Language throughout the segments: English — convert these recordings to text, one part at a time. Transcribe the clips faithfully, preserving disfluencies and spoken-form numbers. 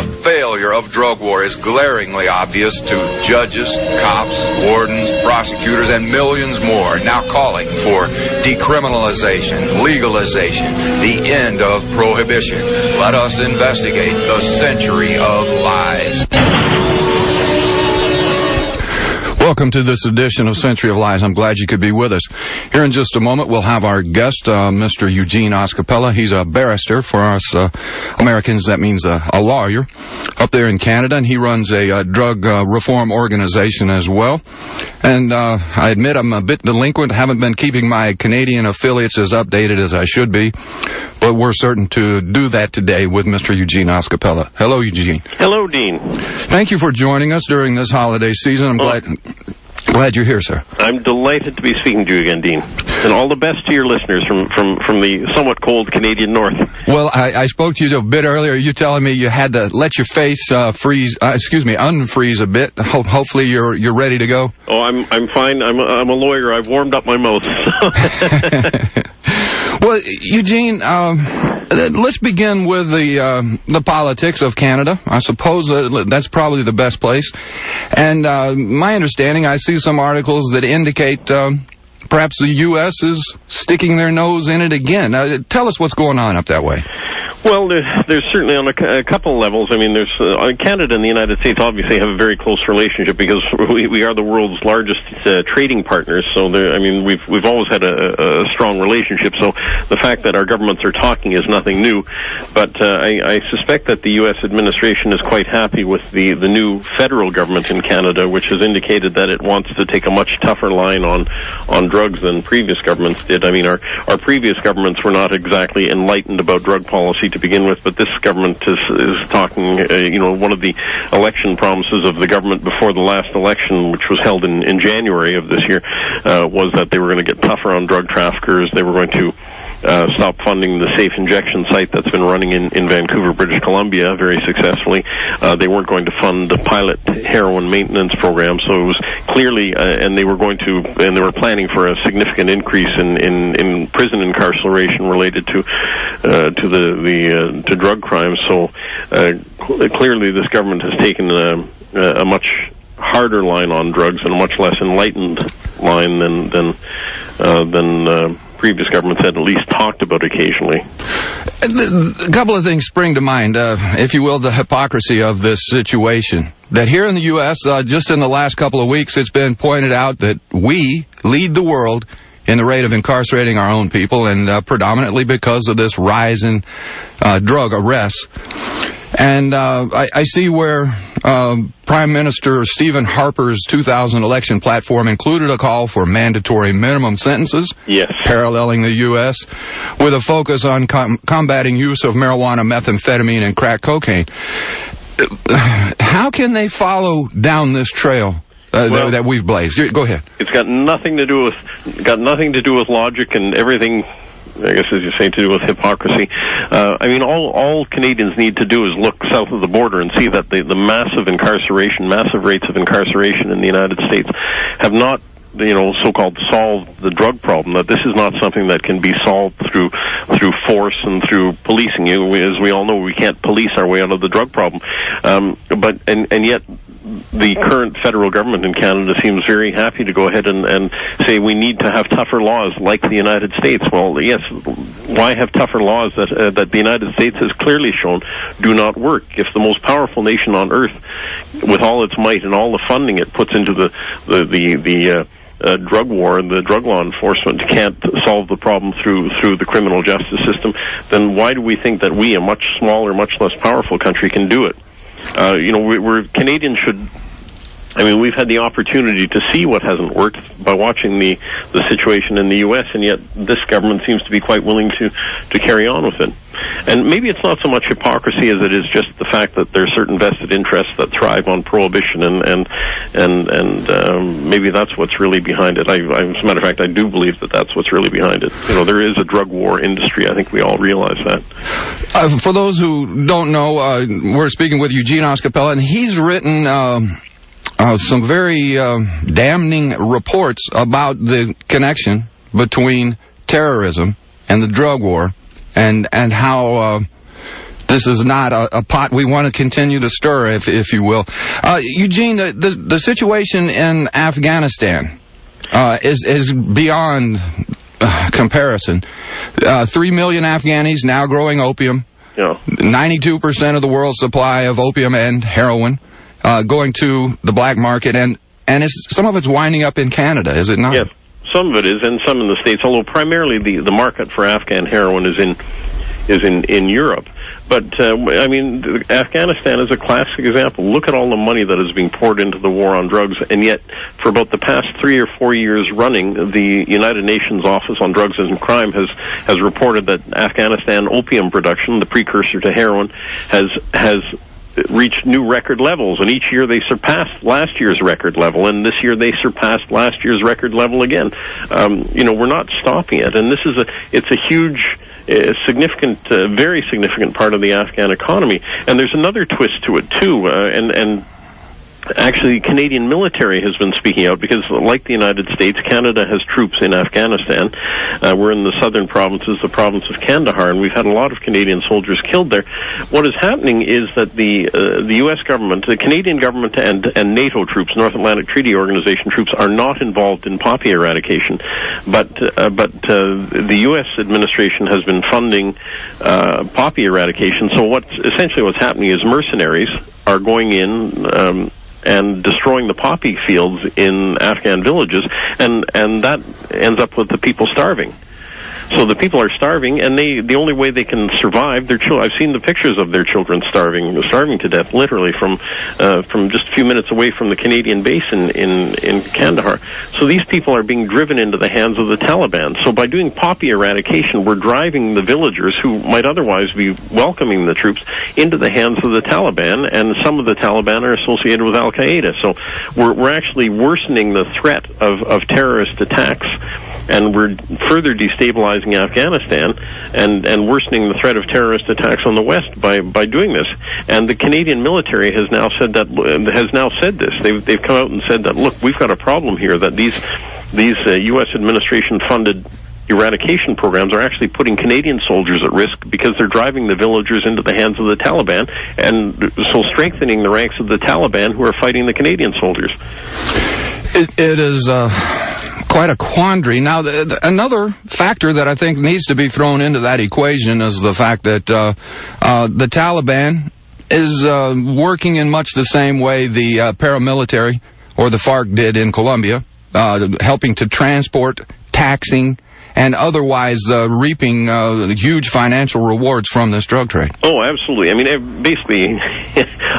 The failure of drug war is glaringly obvious to judges, cops, wardens, prosecutors, and millions more now calling for decriminalization, legalization, the end of prohibition. Let us investigate the Century of Lies. Welcome to this edition of Century of Lies. I'm glad you could be with us. Here in just a moment, we'll have our guest, uh, Mister Eugene Oscapella. He's a barrister for us uh, Americans. That means uh, a lawyer up there in Canada, and he runs a uh, drug uh, reform organization as well. And uh, I admit I'm a bit delinquent. Haven't been keeping my Canadian affiliates as updated as I should be, but we're certain to do that today with Mister Eugene Oscapella. Hello, Eugene. Hello, Dean. Thank you for joining us during this holiday season. I'm oh. glad... Glad you're here, sir. I'm delighted to be speaking to you again, Dean. And all the best to your listeners from, from, from the somewhat cold Canadian north. Well, I, I spoke to you a bit earlier. You telling me you had to let your face uh, freeze, uh, excuse me, unfreeze a bit. Ho- hopefully you're you're ready to go. Oh, I'm I'm fine. I'm a, I'm a lawyer. I've warmed up my mouth. Well, Eugene, um, let's begin with the um, the politics of Canada. I suppose that's probably the best place. And uh, my understanding, I see some articles that indicate um, perhaps the U S is sticking their nose in it again. Uh, tell us what's going on up that way. Well, there's, there's certainly on a, a couple levels. I mean, there's uh, Canada and the United States obviously have a very close relationship because we, we are the world's largest uh, trading partners. So, there, I mean, we've we've always had a, a strong relationship. So, the fact that our governments are talking is nothing new. But uh, I, I suspect that the U S administration is quite happy with the the new federal government in Canada, which has indicated that it wants to take a much tougher line on on drugs than previous governments did. I mean, our our previous governments were not exactly enlightened about drug policy to begin with, but this government is, is talking, uh, you know, one of the election promises of the government before the last election, which was held in, in January of this year, uh, was that they were going to get tougher on drug traffickers. They were going to uh, stop funding the safe injection site that's been running in, in Vancouver, British Columbia, very successfully. Uh, they weren't going to fund the pilot heroin maintenance program, so it was clearly, uh, and they were going to, and they were planning for a significant increase in, in, in prison incarceration related to, uh, to the, the Uh, to drug crimes. So uh, clearly this government has taken a, a much harder line on drugs and a much less enlightened line than than uh, than uh, previous governments had at least talked about occasionally. A couple of things spring to mind, uh, if you will, the hypocrisy of this situation. That here in the U S, uh, just in the last couple of weeks, it's been pointed out that we lead the world in the rate of incarcerating our own people, and uh, predominantly because of this rise in uh, drug arrests. And uh, I, I see where uh, Prime Minister Stephen Harper's two thousand election platform included a call for mandatory minimum sentences, yes, paralleling the U S, with a focus on com- combating use of marijuana, methamphetamine, and crack cocaine. How can they follow down this trail Uh, well, that we've blazed? Go ahead. It's got nothing to do with got nothing to do with logic and everything, I guess, as you say, to do with hypocrisy. Uh, I mean, all, all Canadians need to do is look south of the border and see that the, the massive incarceration, massive rates of incarceration in the United States have not, you know, so-called solve the drug problem, that this is not something that can be solved through through force and through policing. As we all know, we can't police our way out of the drug problem. Um, but and, and yet the current federal government in Canada seems very happy to go ahead and, and say we need to have tougher laws like the United States. Well, yes, why have tougher laws that uh, that the United States has clearly shown do not work? If the most powerful nation on earth, with all its might and all the funding it puts into the the the, the uh, Uh, drug war and the drug law enforcement can't solve the problem through through the criminal justice system, then why do we think that we, a much smaller, much less powerful country, can do it? Uh, you know, we, we're Canadians should. I mean, we've had the opportunity to see what hasn't worked by watching the, the situation in the U S, and yet this government seems to be quite willing to, to carry on with it. And maybe it's not so much hypocrisy as it is just the fact that there are certain vested interests that thrive on prohibition, and and and, and um, maybe that's what's really behind it. I, I, as a matter of fact, I do believe that that's what's really behind it. You know, there is a drug war industry. I think we all realize that. Uh, for those who don't know, uh, we're speaking with Eugene Oscapella, and he's written Um Uh, some very uh, damning reports about the connection between terrorism and the drug war, and and how uh, This is not a, a pot we want to continue to stir, if if you will. Uh, Eugene, the, the, the situation in Afghanistan uh, is is beyond uh, comparison. Uh, Three million Afghanis now growing opium. Yeah. ninety-two percent of the world's supply of opium and heroin uh, going to the black market, and and it's, some of it's winding up in Canada, is it not? Yes, some of it is, and some in the States, although primarily the, the market for Afghan heroin is in is in, in Europe. But, uh, I mean, Afghanistan is a classic example. Look at all the money that is being poured into the war on drugs, and yet for about the past three or four years running, the United Nations Office on Drugs and Crime has, has reported that Afghanistan opium production, the precursor to heroin, has has reached new record levels, and each year they surpassed last year's record level, and this year they surpassed last year's record level again. Um, you know, we're not stopping it, and this is a it's a huge... a significant, uh, very significant part of the Afghan economy. And there's another twist to it, too, uh, and, and actually the Canadian military has been speaking out because, like the United States, Canada has troops in Afghanistan. Uh, we're in the southern provinces, the province of Kandahar, and we've had a lot of Canadian soldiers killed there. What is happening is that the uh, the U S government, the Canadian government, and, and NATO troops, North Atlantic Treaty Organization troops, are not involved in poppy eradication, but uh, but uh, the U S administration has been funding uh, poppy eradication. So what's essentially what's happening is mercenaries are going in um, and destroying the poppy fields in Afghan villages, and, and that ends up with the people starving. So the people are starving, and they the only way they can survive, their children, I've seen the pictures of their children starving starving to death, literally, from uh, from just a few minutes away from the Canadian base in, in, in Kandahar. So these people are being driven into the hands of the Taliban. So by doing poppy eradication, we're driving the villagers, who might otherwise be welcoming the troops, into the hands of the Taliban, and some of the Taliban are associated with Al-Qaeda. So we're, we're actually worsening the threat of, of terrorist attacks, and we're further destabilizing Afghanistan and, and worsening the threat of terrorist attacks on the West by, by doing this. And the Canadian military has now said that has now said this. They've, they've come out and said that, look, we've got a problem here, that these, these uh, U S administration-funded eradication programs are actually putting Canadian soldiers at risk because they're driving the villagers into the hands of the Taliban, and so strengthening the ranks of the Taliban who are fighting the Canadian soldiers. It, it is uh, quite a quandary. Now, the, the, another factor that I think needs to be thrown into that equation is the fact that uh, uh, the Taliban is uh, working in much the same way the uh, paramilitary or the FARC did in Colombia, uh, helping to transport, taxing, and otherwise uh, reaping uh, huge financial rewards from this drug trade. Oh, absolutely. I mean, basically,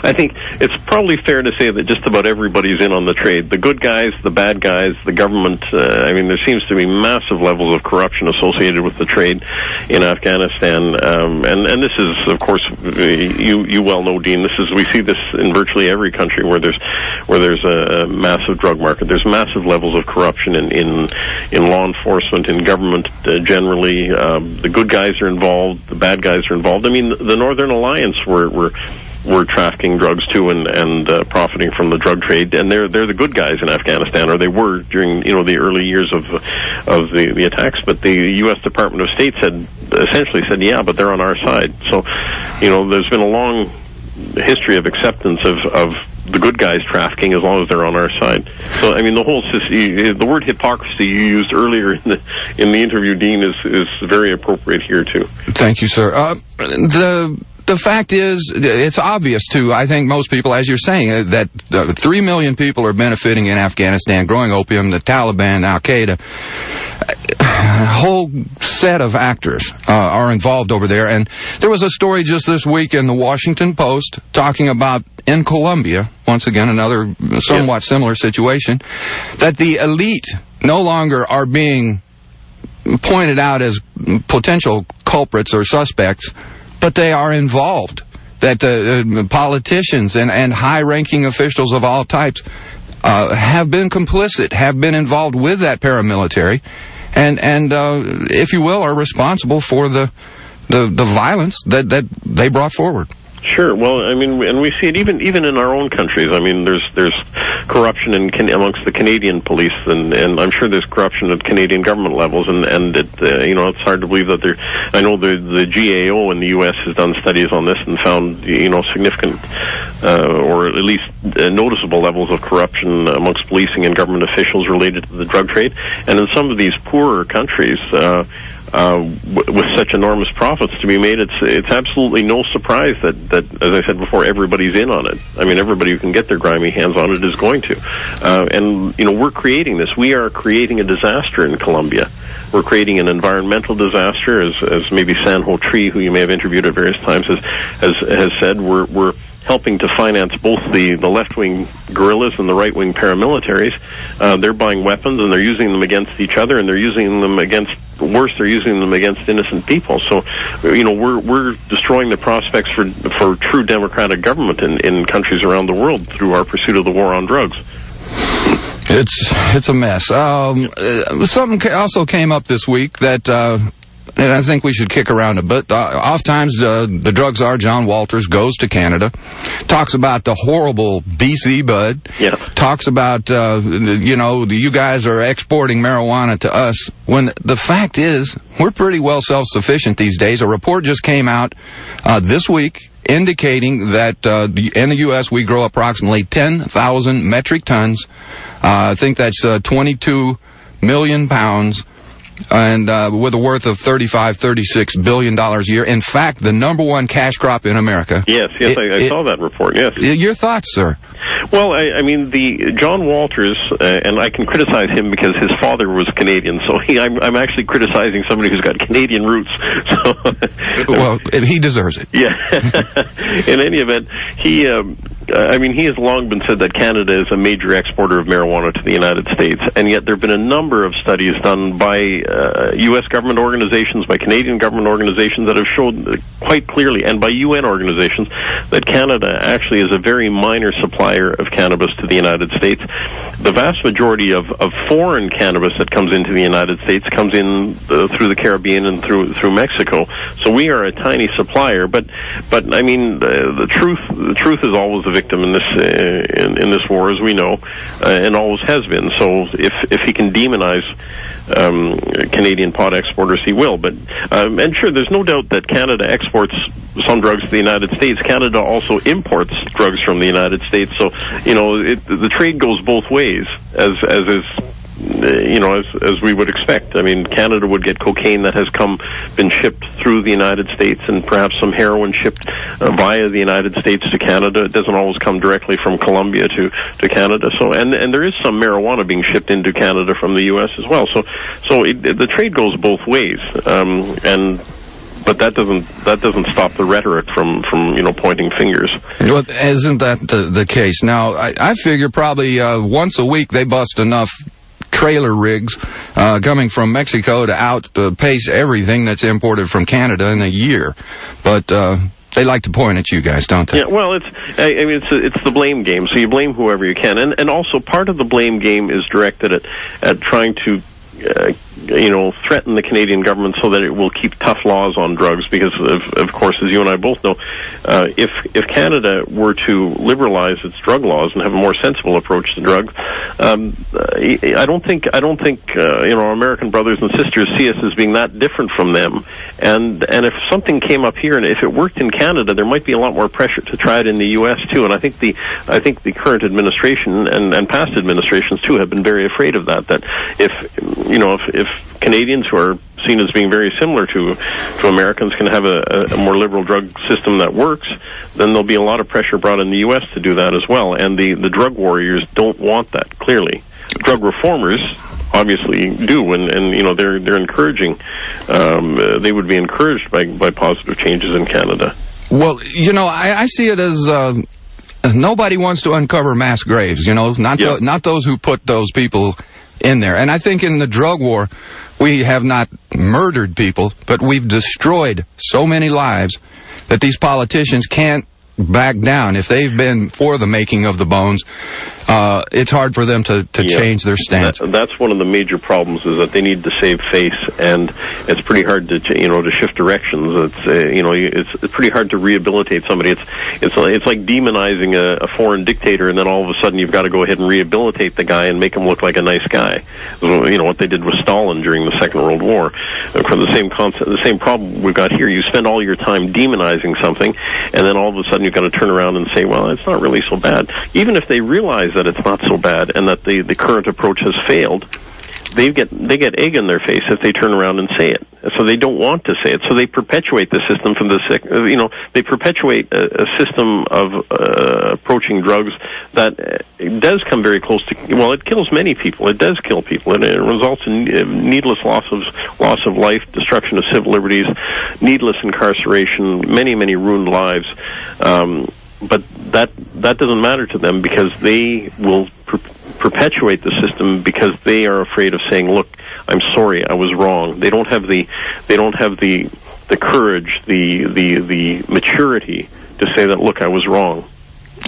I think it's probably fair to say that just about everybody's in on the trade. The good guys, the bad guys, the government. Uh, I mean, there seems to be massive levels of corruption associated with the trade in Afghanistan. Um, and, and this is, of course, you you well know, Dean, this is, we see this in virtually every country where there's where there's a massive drug market. There's massive levels of corruption in, in, in law enforcement, in government. Uh, generally, um, the good guys are involved, the bad guys are involved. I mean, the, the Northern Alliance were, were were trafficking drugs too, and and uh, profiting from the drug trade, and they're they're the good guys in Afghanistan, or they were during you know the early years of of the, the attacks. But the U S Department of State said essentially said, yeah, but they're on our side. So, you know, there's been a long history of acceptance of, of the good guys trafficking as long as they're on our side. So, I mean, the whole the word hypocrisy you used earlier in the in the interview, Dean, is is very appropriate here too. Thank you, sir. Uh, the the fact is, it's obvious to I think most people, as you're saying, that uh, three million people are benefiting in Afghanistan, growing opium, the Taliban, Al Qaeda. A whole set of actors uh, are involved over there. And there was a story just this week in the Washington Post talking about, in Colombia, once again, another somewhat similar situation, that the elite no longer are being pointed out as potential culprits or suspects, but they are involved, that the uh, politicians and, and high-ranking officials of all types uh, have been complicit, have been involved with that paramilitary, and and uh, if you will, are responsible for the the, the violence that, that they brought forward. Sure. Well, I mean, and we see it even even in our own countries. I mean, there's there's corruption in amongst the Canadian police, and, and I'm sure there's corruption at Canadian government levels, and, and it, uh, you know, it's hard to believe that there, I know the, the G A O in the U S has done studies on this and found, you know, significant uh, or at least uh, noticeable levels of corruption amongst policing and government officials related to the drug trade. And in some of these poorer countries, uh, Uh, w- with such enormous profits to be made, it's it's absolutely no surprise that, that, as I said before, everybody's in on it. I mean, everybody who can get their grimy hands on it is going to. Uh, and, you know, we're creating this. We are creating a disaster in Colombia. We're creating an environmental disaster, as, as maybe Sanho Tree, who you may have interviewed at various times, has, has, has said. We're, we're helping to finance both the, the left-wing guerrillas and the right-wing paramilitaries. Uh, they're buying weapons, and they're using them against each other, and they're using them against, worse, they're using them against innocent people. So, you know, we're we're destroying the prospects for for true democratic government in, in countries around the world through our pursuit of the war on drugs. It's it's a mess. Um, uh, something also came up this week that... Uh, And I think we should kick around a bit. Uh, oftentimes, uh, the drug czar John Walters goes to Canada, talks about the horrible B C bud, yeah. talks about, uh, the, you know, the, you guys are exporting marijuana to us, when the fact is we're pretty well self-sufficient these days. A report just came out uh, this week indicating that uh, the, in the U S we grow approximately ten thousand metric tons. Uh, I think that's uh, twenty-two million pounds. And uh, with a worth of thirty-five, thirty-six billion dollars a year. In fact, the number one cash crop in America. Yes, yes, it, I, I it, saw that report, yes. Your thoughts, sir? Well, I, I mean, the John Walters, uh, and I can criticize him because his father was Canadian, so he, I'm, I'm actually criticizing somebody who's got Canadian roots. So well, he deserves it. Yeah. In any event, he, um, I mean, he has long been said that Canada is a major exporter of marijuana to the United States, and yet there have been a number of studies done by uh, U S government organizations, by Canadian government organizations that have shown quite clearly, and by U N organizations, that Canada actually is a very minor supplier of cannabis to the United States. The vast majority of, of foreign cannabis that comes into the United States comes in uh, through the Caribbean and through through Mexico. So we are a tiny supplier. But but I mean uh, the truth the truth is always the victim in this uh, in, in this war, as we know, uh, and always has been. So if if he can demonize um, Canadian pot exporters, he will. But um, and sure, there's no doubt that Canada exports some drugs to the United States. Canada also imports drugs from the United States. So you know, it, the trade goes both ways, as as is, you know, as as we would expect. I mean, Canada would get cocaine that has come, been shipped through the United States, and perhaps some heroin shipped uh, via the United States to Canada. It doesn't always come directly from Colombia to, to Canada. So, and and there is some marijuana being shipped into Canada from the U S as well. So, so it, it, the trade goes both ways, um, and. But that doesn't that doesn't stop the rhetoric from, from you know, pointing fingers. Well, isn't that the, the case? Now, I, I figure probably uh, once a week they bust enough trailer rigs uh, coming from Mexico to outpace everything that's imported from Canada in a year. But... Uh They like to point at you guys, don't they? Yeah, well, it's I mean it's a, it's the blame game. So you blame whoever you can, and and also part of the blame game is directed at at trying to uh, you know threaten the Canadian government so that it will keep tough laws on drugs. Because of, of course, as you and I both know, uh, if if Canada were to liberalize its drug laws and have a more sensible approach to drugs, um, I don't think I don't think uh, you know our American brothers and sisters see us as being that different from them. And and if something came up here and if it worked in Canada, there might be a lot more pressure to try it in the U S too. And I think the I think the current administration and, and past administrations too have been very afraid of that. That if you know if, if Canadians who are seen as being very similar to to Americans can have a, a more liberal drug system that works, then there'll be a lot of pressure brought in the U S to do that as well. And the the drug warriors don't want that, clearly. Drug reformers obviously do, and, and you know they're they're encouraging. Um, uh, they would be encouraged by by positive changes in Canada. Well, you know, I, I see it as uh, nobody wants to uncover mass graves. You know, not yeah. the, not those who put those people in there. And I think in the drug war, we have not murdered people, but we've destroyed so many lives that these politicians can't back down if they've been for the making of the bones. uh, it's hard for them to, to yeah. change their stance. That, that's one of the major problems, is that they need to save face, and it's pretty hard to, you know, to shift directions. It's, uh, you know, it's pretty hard to rehabilitate somebody. It's, it's, it's like demonizing a, a foreign dictator, and then all of a sudden you've got to go ahead and rehabilitate the guy and make him look like a nice guy. So, you know, what they did with Stalin during the Second World War. Of course, the same concept, the same problem we've got here. You spend all your time demonizing something, and then all of a sudden you've got to turn around and say, well, it's not really so bad. Even if they realize that it's not so bad and that the, the current approach has failed, they get they get egg in their face if they turn around and say it. So they don't want to say it. So they perpetuate the system from the sick. You know, they perpetuate a, a system of uh, approaching drugs that does come very close to. Well, it kills many people. It does kill people, and it results in needless loss of loss of life, destruction of civil liberties, needless incarceration, many many ruined lives. Um, but that that doesn't matter to them, because they will per- perpetuate the system because they are afraid of saying, look, I'm sorry, I was wrong. They don't have the they don't have the the courage, the the the maturity to say that, look, I was wrong.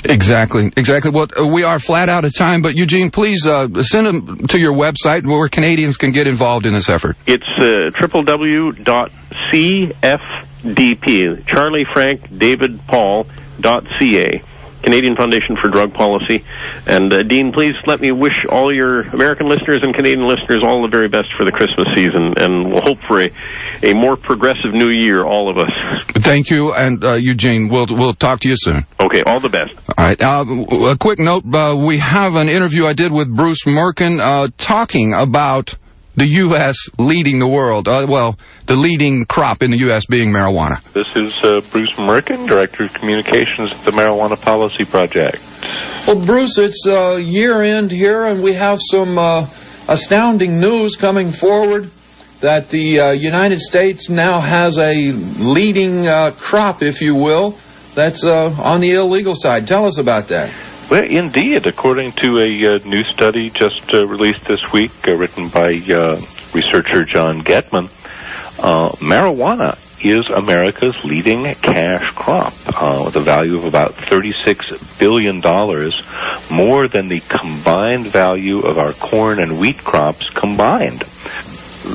Exactly, exactly. Well, we are flat out of time, but Eugene, please uh, send them to your website where Canadians can get involved in this effort. It's uh, w w w dot c f d p, Charlie Frank David Paul, dot ca, Canadian Foundation for Drug Policy. And uh, Dean, please let me wish all your American listeners and Canadian listeners all the very best for the Christmas season, and we'll hope for a, a more progressive new year, all of us. Thank you, and uh, Eugene, we'll we'll talk to you soon. Okay, all the best. All right. Uh, a quick note, uh, we have an interview I did with Bruce Mirken uh, talking about the U S leading the world, uh, well, the leading crop in the U S being marijuana. This is uh, Bruce Mirken, Director of Communications at the Marijuana Policy Project. Well, Bruce, it's uh, year-end here, and we have some uh, astounding news coming forward that the uh, United States now has a leading uh, crop, if you will, that's uh, on the illegal side. Tell us about that. Well, indeed, according to a uh, new study just uh, released this week, uh, written by uh, researcher John Getman, uh, marijuana is America's leading cash crop, uh, with a value of about thirty-six billion dollars, more than the combined value of our corn and wheat crops combined.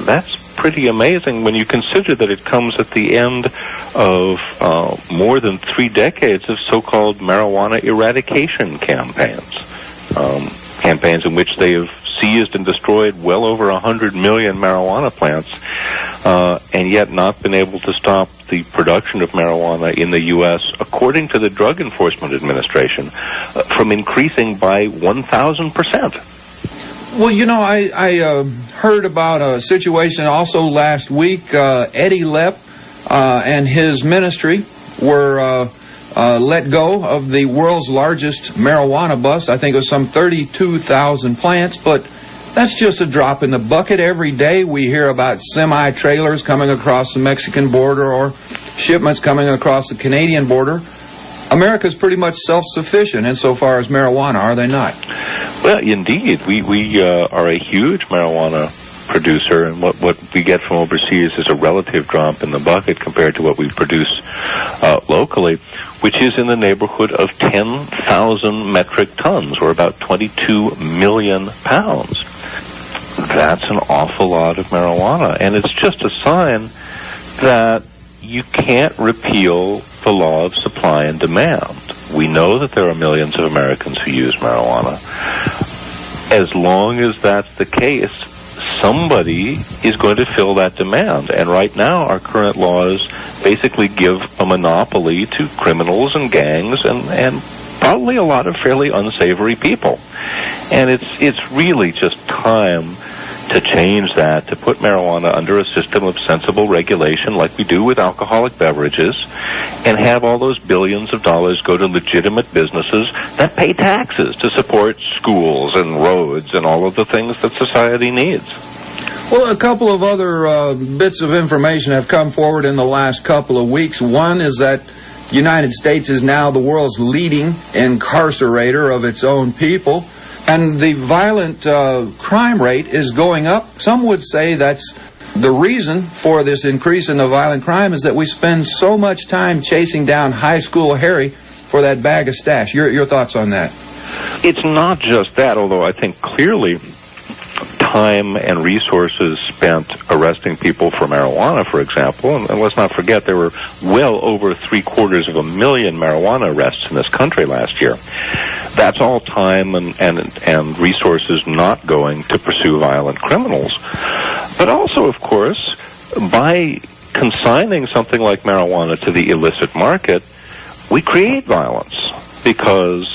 That's pretty amazing when you consider that it comes at the end of uh, more than three decades of so-called marijuana eradication campaigns, um, campaigns in which they have seized and destroyed well over one hundred million marijuana plants, uh, and yet not been able to stop the production of marijuana in the U S, according to the Drug Enforcement Administration, uh, from increasing by one thousand percent. Well, you know, I, I uh, heard about a situation also last week. Uh, Eddie Lepp uh, and his ministry were uh, uh, let go of the world's largest marijuana bust. I think it was some thirty-two thousand plants, but that's just a drop in the bucket. Every day we hear about semi-trailers coming across the Mexican border or shipments coming across the Canadian border. America's pretty much self-sufficient insofar as marijuana, are they not? Well, indeed. We we uh, are a huge marijuana producer, and what, what we get from overseas is a relative drop in the bucket compared to what we produce uh, locally, which is in the neighborhood of ten thousand metric tons, or about twenty-two million pounds. That's an awful lot of marijuana, and it's just a sign that you can't repeal the law of supply and demand. We know that there are millions of Americans who use marijuana. As long as that's the case, somebody is going to fill that demand. And right now, our current laws basically give a monopoly to criminals and gangs and, and probably a lot of fairly unsavory people. And it's it's really just time to change that, to put marijuana under a system of sensible regulation like we do with alcoholic beverages, and have all those billions of dollars go to legitimate businesses that pay taxes to support schools and roads and all of the things that society needs. Well, a couple of other uh, bits of information have come forward in the last couple of weeks. One is that the United States is now the world's leading incarcerator of its own people. And the violent uh, crime rate is going up. Some would say that's the reason for this increase in the violent crime, is that we spend so much time chasing down high school Harry for that bag of stash. Your, your thoughts on that? It's not just that, although I think clearly time and resources spent arresting people for marijuana, for example, and, and let's not forget there were well over three-quarters of a million marijuana arrests in this country last year. That's all time and, and, and resources not going to pursue violent criminals. But also, of course, by consigning something like marijuana to the illicit market, we create violence because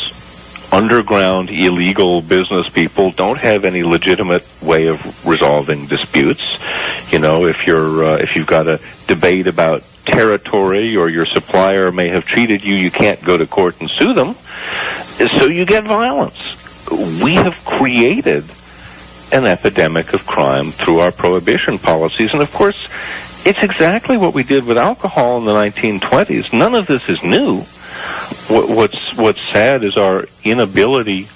underground illegal business people don't have any legitimate way of resolving disputes. You know, if you're uh, if you've got a debate about territory or your supplier may have treated you, you can't go to court and sue them. So you get violence. We have created an epidemic of crime through our prohibition policies. And, of course, it's exactly what we did with alcohol in the nineteen twenties. None of this is new. What's what's sad is our inability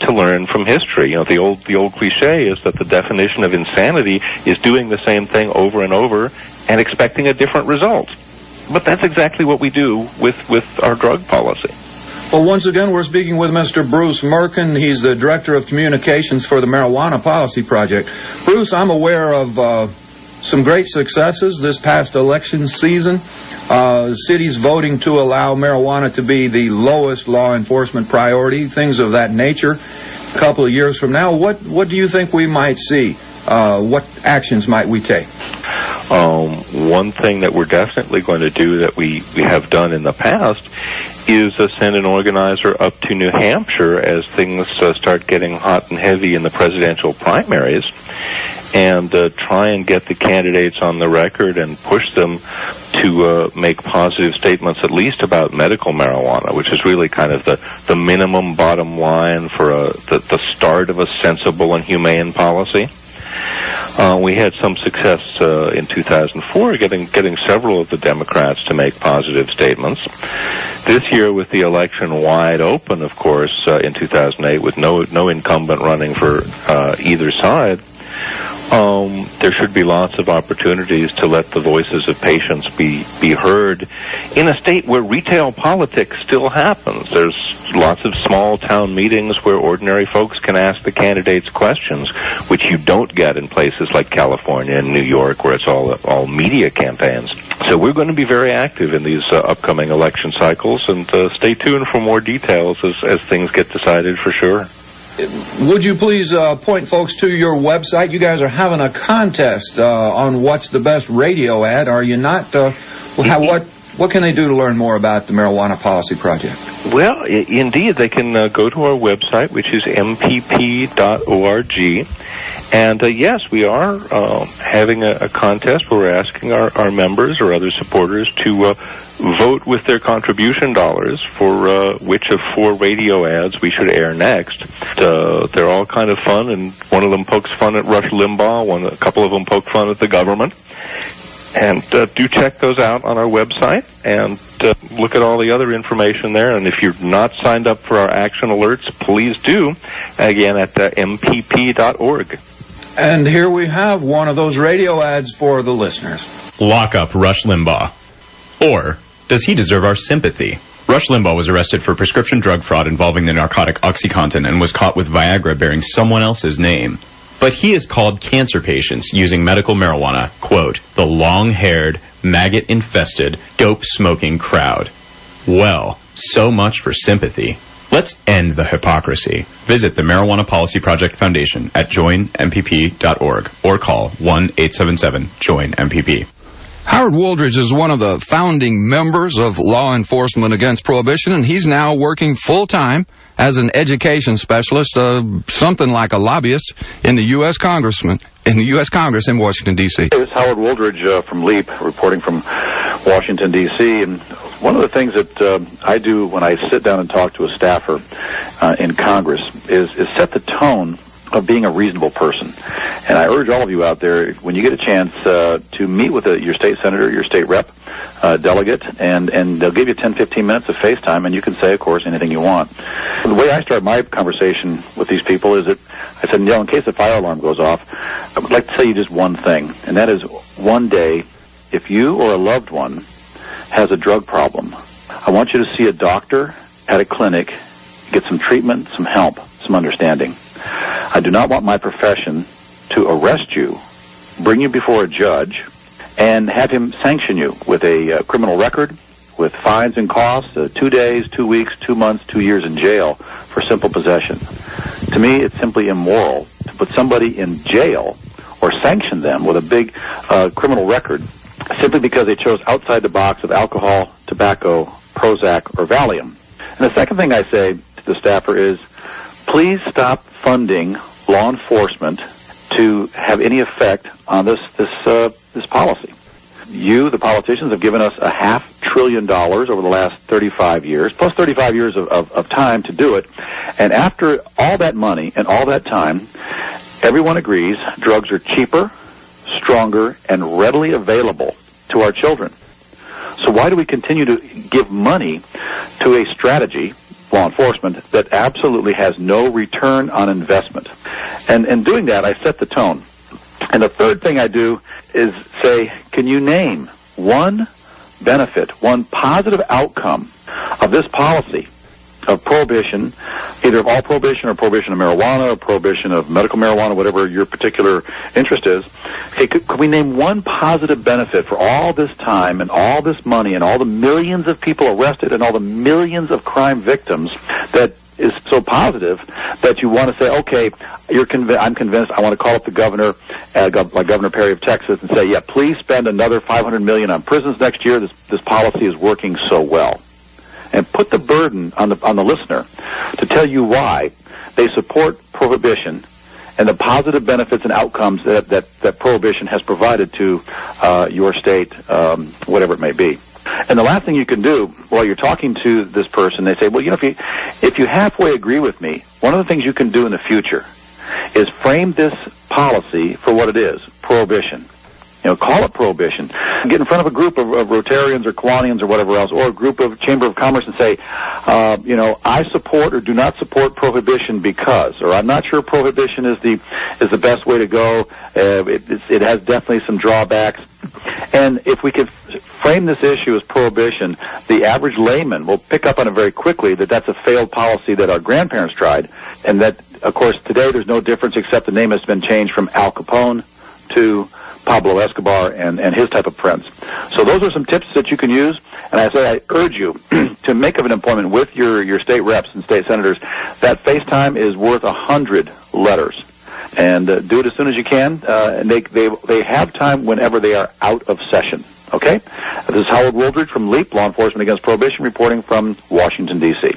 to learn from history. You know, the old the old cliche is that the definition of insanity is doing the same thing over and over and expecting a different result. But that's exactly what we do with, with our drug policy. Well, once again, we're speaking with Mister Bruce Mirken. He's the Director of Communications for the Marijuana Policy Project. Bruce, I'm aware of uh, some great successes this past election season. Uh, cities voting to allow marijuana to be the lowest law enforcement priority, things of that nature. A couple of years from now, what, what do you think we might see? Uh, what actions might we take? Um, one thing that we're definitely going to do that we, we have done in the past is uh, send an organizer up to New Hampshire as things uh, start getting hot and heavy in the presidential primaries and uh, try and get the candidates on the record and push them to uh, make positive statements at least about medical marijuana, which is really kind of the, the minimum bottom line for a, the, the start of a sensible and humane policy. Uh, we had some success uh, in two thousand four getting getting several of the Democrats to make positive statements. This year, with the election wide open, of course, uh, in two thousand eight, with no no incumbent running for uh, either side, Um, there should be lots of opportunities to let the voices of patients be, be heard in a state where retail politics still happens. There's lots of small town meetings where ordinary folks can ask the candidates questions, which you don't get in places like California and New York where it's all, all media campaigns. So we're going to be very active in these uh, upcoming election cycles, and uh, stay tuned for more details as, as things get decided for sure. Would you please uh, point folks to your website? You guys are having a contest uh, on what's the best radio ad, are you not? Uh, how, what what can they do to learn more about the Marijuana Policy Project? Well, I- indeed, they can uh, go to our website, which is m p p dot org. And, uh, yes, we are uh, having a, a contest where we're asking our, our members or other supporters to uh, vote with their contribution dollars for uh, which of four radio ads we should air next. Uh, they're all kind of fun, and one of them pokes fun at Rush Limbaugh, one, a couple of them poke fun at the government. And uh, do check those out on our website and uh, look at all the other information there. And if you're not signed up for our action alerts, please do, again, at uh, m p p dot org. And here we have one of those radio ads for the listeners. Lock up Rush Limbaugh. Or does he deserve our sympathy? Rush Limbaugh was arrested for prescription drug fraud involving the narcotic OxyContin and was caught with Viagra bearing someone else's name. But he has called cancer patients using medical marijuana, quote, the long-haired, maggot-infested, dope-smoking crowd. Well, so much for sympathy. Let's end the hypocrisy. Visit the Marijuana Policy Project Foundation at join m p p dot org or call one eight seven seven join m p p. Howard Wooldridge is one of the founding members of Law Enforcement Against Prohibition, and he's now working full-time as an education specialist, uh, something like a lobbyist in the U S Congressman, in the U S Congress in Washington, D C It was Howard Wooldridge uh, from LEAP, reporting from Washington, D C, and one of the things that uh, I do when I sit down and talk to a staffer uh, in Congress is, is set the tone of being a reasonable person. And I urge all of you out there, when you get a chance, uh, to meet with a, your state senator, your state rep, uh, delegate, and, and they'll give you ten, fifteen minutes of FaceTime, and you can say, of course, anything you want. The way I start my conversation with these people is that I said, you know, in case a fire alarm goes off, I would like to tell you just one thing, and that is, one day, if you or a loved one has a drug problem, I want you to see a doctor at a clinic get some treatment, some help, some understanding. I do not want my profession to arrest you, bring you before a judge, and have him sanction you with a uh, criminal record, with fines and costs, uh, two days, two weeks, two months, two years in jail for simple possession. To me, it's simply immoral to put somebody in jail or sanction them with a big uh, criminal record simply because they chose outside the box of alcohol, tobacco, Prozac, or Valium. And the second thing I say to the staffer is, please stop funding law enforcement to have any effect on this this uh, this policy. You, the politicians, have given us a half trillion dollars over the last thirty-five years, plus thirty-five years of, of, of time to do it. And after all that money and all that time, everyone agrees drugs are cheaper, stronger, and readily available to our children. So why do we continue to give money to a strategy, law enforcement, that absolutely has no return on investment? And in doing that, I set the tone. And the third thing I do is say, can you name one benefit, one positive outcome of this policy of prohibition, either of all prohibition or prohibition of marijuana or prohibition of medical marijuana, whatever your particular interest is? Hey, could, could we name one positive benefit for all this time and all this money and all the millions of people arrested and all the millions of crime victims that is so positive that you want to say, okay, you're conv- I'm convinced, I want to call up the governor, uh, Gov- like Governor Perry of Texas, and say, yeah, please spend another five hundred million dollars on prisons next year. This, this policy is working so well. And put the burden on the on the listener to tell you why they support prohibition and the positive benefits and outcomes that, that, that prohibition has provided to uh, your state, um, whatever it may be. And the last thing you can do while you're talking to this person, they say, well, you know, if you, if you halfway agree with me, one of the things you can do in the future is frame this policy for what it is, prohibition. You know, call it prohibition. Get in front of a group of, of Rotarians or Kiwanians or whatever else, or a group of Chamber of Commerce and say, uh, you know, I support or do not support prohibition because, or I'm not sure prohibition is the is the best way to go. Uh, it, it, it has definitely some drawbacks. And if we could frame this issue as prohibition, the average layman will pick up on it very quickly that that's a failed policy that our grandparents tried. And that, of course, today there's no difference except the name has been changed from Al Capone to Pablo Escobar and, and his type of prints. So those are some tips that you can use. And I say I urge you to make of an appointment with your, your state reps and state senators. That FaceTime is worth a hundred letters. And uh, do it as soon as you can. Uh, and they, they, they have time whenever they are out of session. Okay? This is Howard Wooldridge from LEAP, Law Enforcement Against Prohibition, reporting from Washington, D C.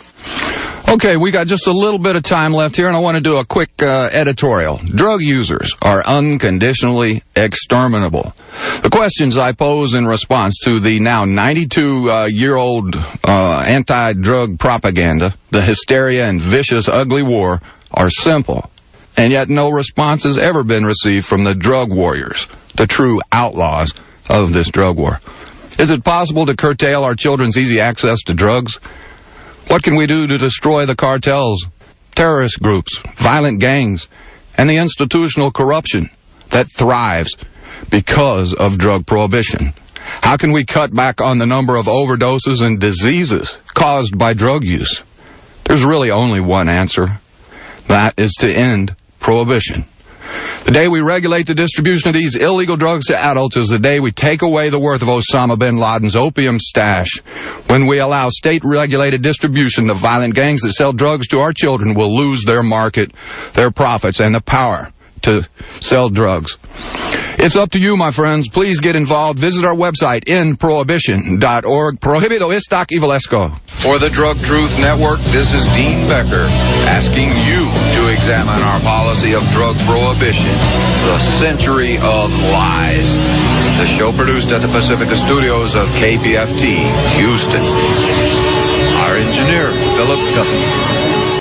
Okay, we got just a little bit of time left here, and I want to do a quick uh, editorial. Drug users are unconditionally exterminable. The questions I pose in response to the now ninety-two-year-old uh, uh, anti-drug propaganda, the hysteria and vicious, ugly war, are simple. And yet no response has ever been received from the drug warriors, the true outlaws of this drug war. Is it possible to curtail our children's easy access to drugs? What can we do to destroy the cartels, terrorist groups, violent gangs, and the institutional corruption that thrives because of drug prohibition? How can we cut back on the number of overdoses and diseases caused by drug use? There's really only one answer. That is to end prohibition. The day we regulate the distribution of these illegal drugs to adults is the day we take away the worth of Osama bin Laden's opium stash. When we allow state-regulated distribution, the violent gangs that sell drugs to our children will lose their market, their profits, and the power to sell drugs. It's up to you, my friends. Please get involved. Visit our website, end prohibition dot org. Prohibido estoc ivalesco. For the Drug Truth Network, this is Dean Becker asking you to examine our policy of drug prohibition, the century of lies. The show produced at the Pacifica Studios of K P F T, Houston. Our engineer, Philip Duffy.